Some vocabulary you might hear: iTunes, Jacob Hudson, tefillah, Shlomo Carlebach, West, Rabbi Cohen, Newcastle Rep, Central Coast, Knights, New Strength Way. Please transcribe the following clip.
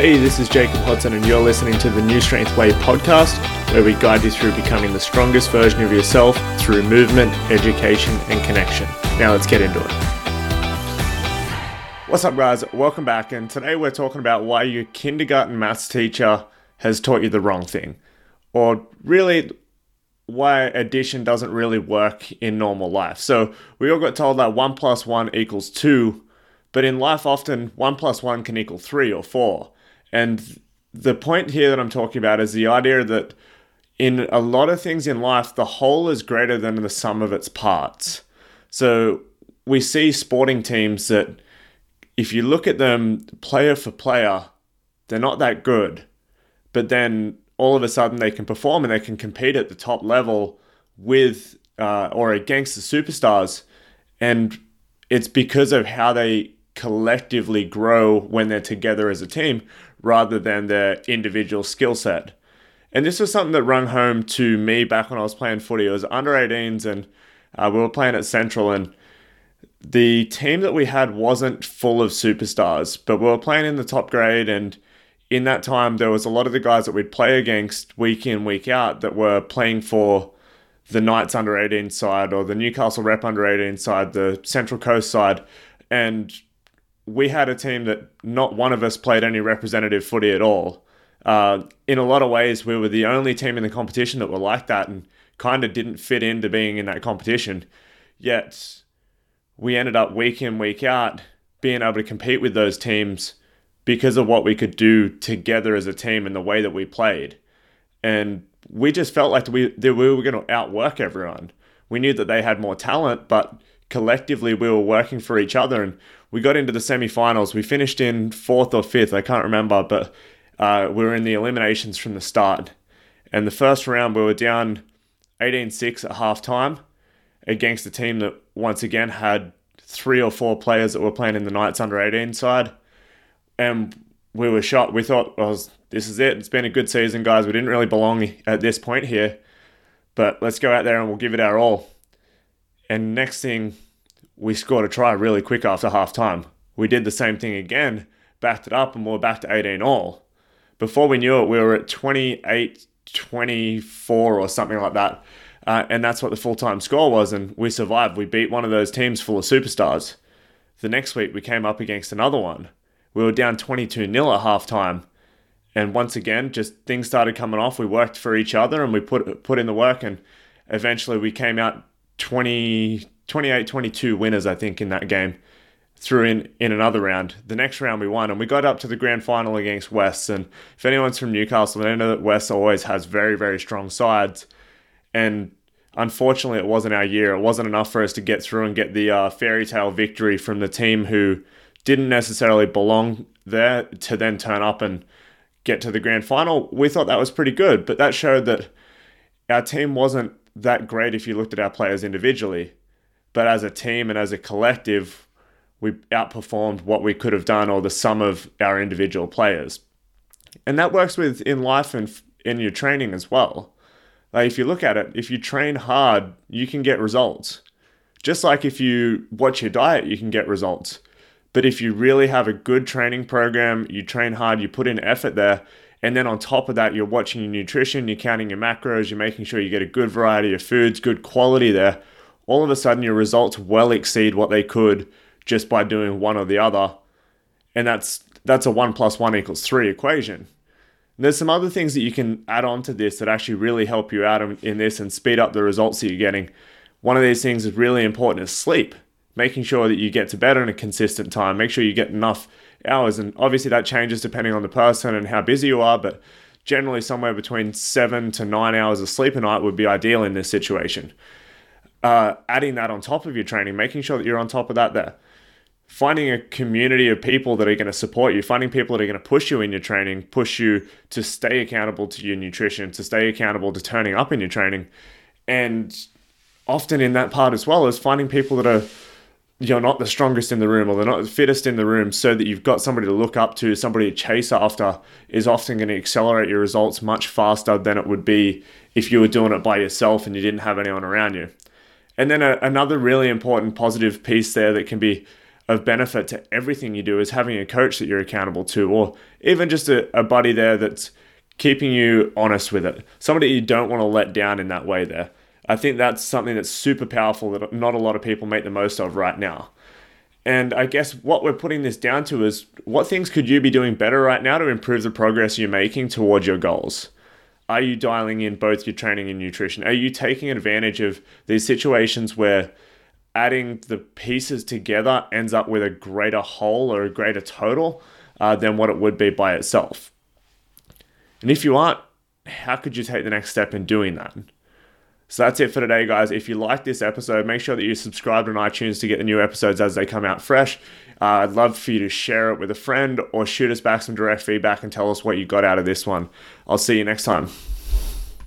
Hey, this is Jacob Hudson and you're listening to the New Strength Way podcast, where we guide you through becoming the strongest version of yourself through movement, education, and connection. Now let's get into it. What's up, guys? Welcome back, and today we're talking about why your kindergarten maths teacher has taught you the wrong thing, or really why addition doesn't really work in normal life. So we all got told that 1 + 1 = 2, but in life often 1 + 1 can equal 3 or 4. And the point here that I'm talking about is the idea that in a lot of things in life, the whole is greater than the sum of its parts. So we see sporting teams that, if you look at them player for player, they're not that good. But then all of a sudden they can perform and they can compete at the top level with or against the superstars. And it's because of how they collectively grow when they're together as a team rather than their individual skill set. And this was something that rung home to me back when I was playing footy. It was under 18s and we were playing at Central, and the team that we had wasn't full of superstars, but we were playing in the top grade, and in that time there was a lot of the guys that we'd play against week in, week out that were playing for the Knights under 18 side or the Newcastle Rep under 18 side, the Central Coast side, and we had a team that not one of us played any representative footy at all. In a lot of ways we were the only team in the competition that were like that and kind of didn't fit into being in that competition, yet we ended up week in, week out, being able to compete with those teams because of what we could do together as a team and the way that we played. And we just felt like that we were going to outwork everyone. We knew that they had more talent, but collectively we were working for each other. And we got into the semi-finals. We finished in 4th or 5th, I can't remember, but we were in the eliminations from the start. And the first round we were down 18-6 at halftime against a team that once again had 3 or 4 players that were playing in the Knights under 18 side, and we were shot. We thought, well, this is it. It's been a good season, guys. We didn't really belong at this point here, but let's go out there and we'll give it our all. And next thing, we scored a try really quick after half time. We did the same thing again, backed it up, and we were back to 18 all. Before we knew it, we were at 28-24 or something like that. And that's what the full-time score was, and we survived. We beat one of those teams full of superstars. The next week, we came up against another one. We were down 22-0 at halftime, and once again, just things started coming off. We worked for each other, and we put in the work, and eventually we came out 28-22 winners, I think, in that game, through in another round. The next round, we won, and we got up to the grand final against West, and if anyone's from Newcastle, they know that West always has very, very strong sides. And unfortunately, it wasn't our year. It wasn't enough for us to get through and get the fairy tale victory from the team who didn't necessarily belong there to then turn up and get to the grand final. We thought that was pretty good, but that showed that our team wasn't that great if you looked at our players individually. But as a team and as a collective, we outperformed what we could have done or the sum of our individual players. And that works with in life and in your training as well. Like if you look at it, if you train hard, you can get results. Just like if you watch your diet, you can get results. But if you really have a good training program, you train hard, you put in effort there, and then on top of that, you're watching your nutrition, you're counting your macros, you're making sure you get a good variety of foods, good quality there, all of a sudden your results well exceed what they could just by doing one or the other. And that's a 1 + 1 = 3 equation. There's some other things that you can add on to this that actually really help you out in this and speed up the results that you're getting. One of these things is really important is sleep. Making sure that you get to bed in a consistent time. Make sure you get enough hours. And obviously that changes depending on the person and how busy you are, but generally somewhere between 7 to 9 hours of sleep a night would be ideal in this situation. Adding that on top of your training, making sure that you're on top of that there. Finding a community of people that are going to support you, finding people that are going to push you in your training, push you to stay accountable to your nutrition, to stay accountable to turning up in your training. And often in that part as well is finding people that are, you're not the strongest in the room or they're not the fittest in the room, so that you've got somebody to look up to, somebody to chase after, is often going to accelerate your results much faster than it would be if you were doing it by yourself and you didn't have anyone around you. And then another really important positive piece there that can be of benefit to everything you do is having a coach that you're accountable to, or even just a buddy there that's keeping you honest with it. Somebody you don't want to let down in that way there. I think that's something that's super powerful that not a lot of people make the most of right now. And I guess what we're putting this down to is, what things could you be doing better right now to improve the progress you're making towards your goals? Are you dialing in both your training and nutrition? Are you taking advantage of these situations where adding the pieces together ends up with a greater whole or a greater total than what it would be by itself? And if you aren't, how could you take the next step in doing that? So that's it for today, guys. If you like this episode, make sure that you subscribe on iTunes to get the new episodes as they come out fresh. I'd love for you to share it with a friend or shoot us back some direct feedback and tell us what you got out of this one. I'll see you next time.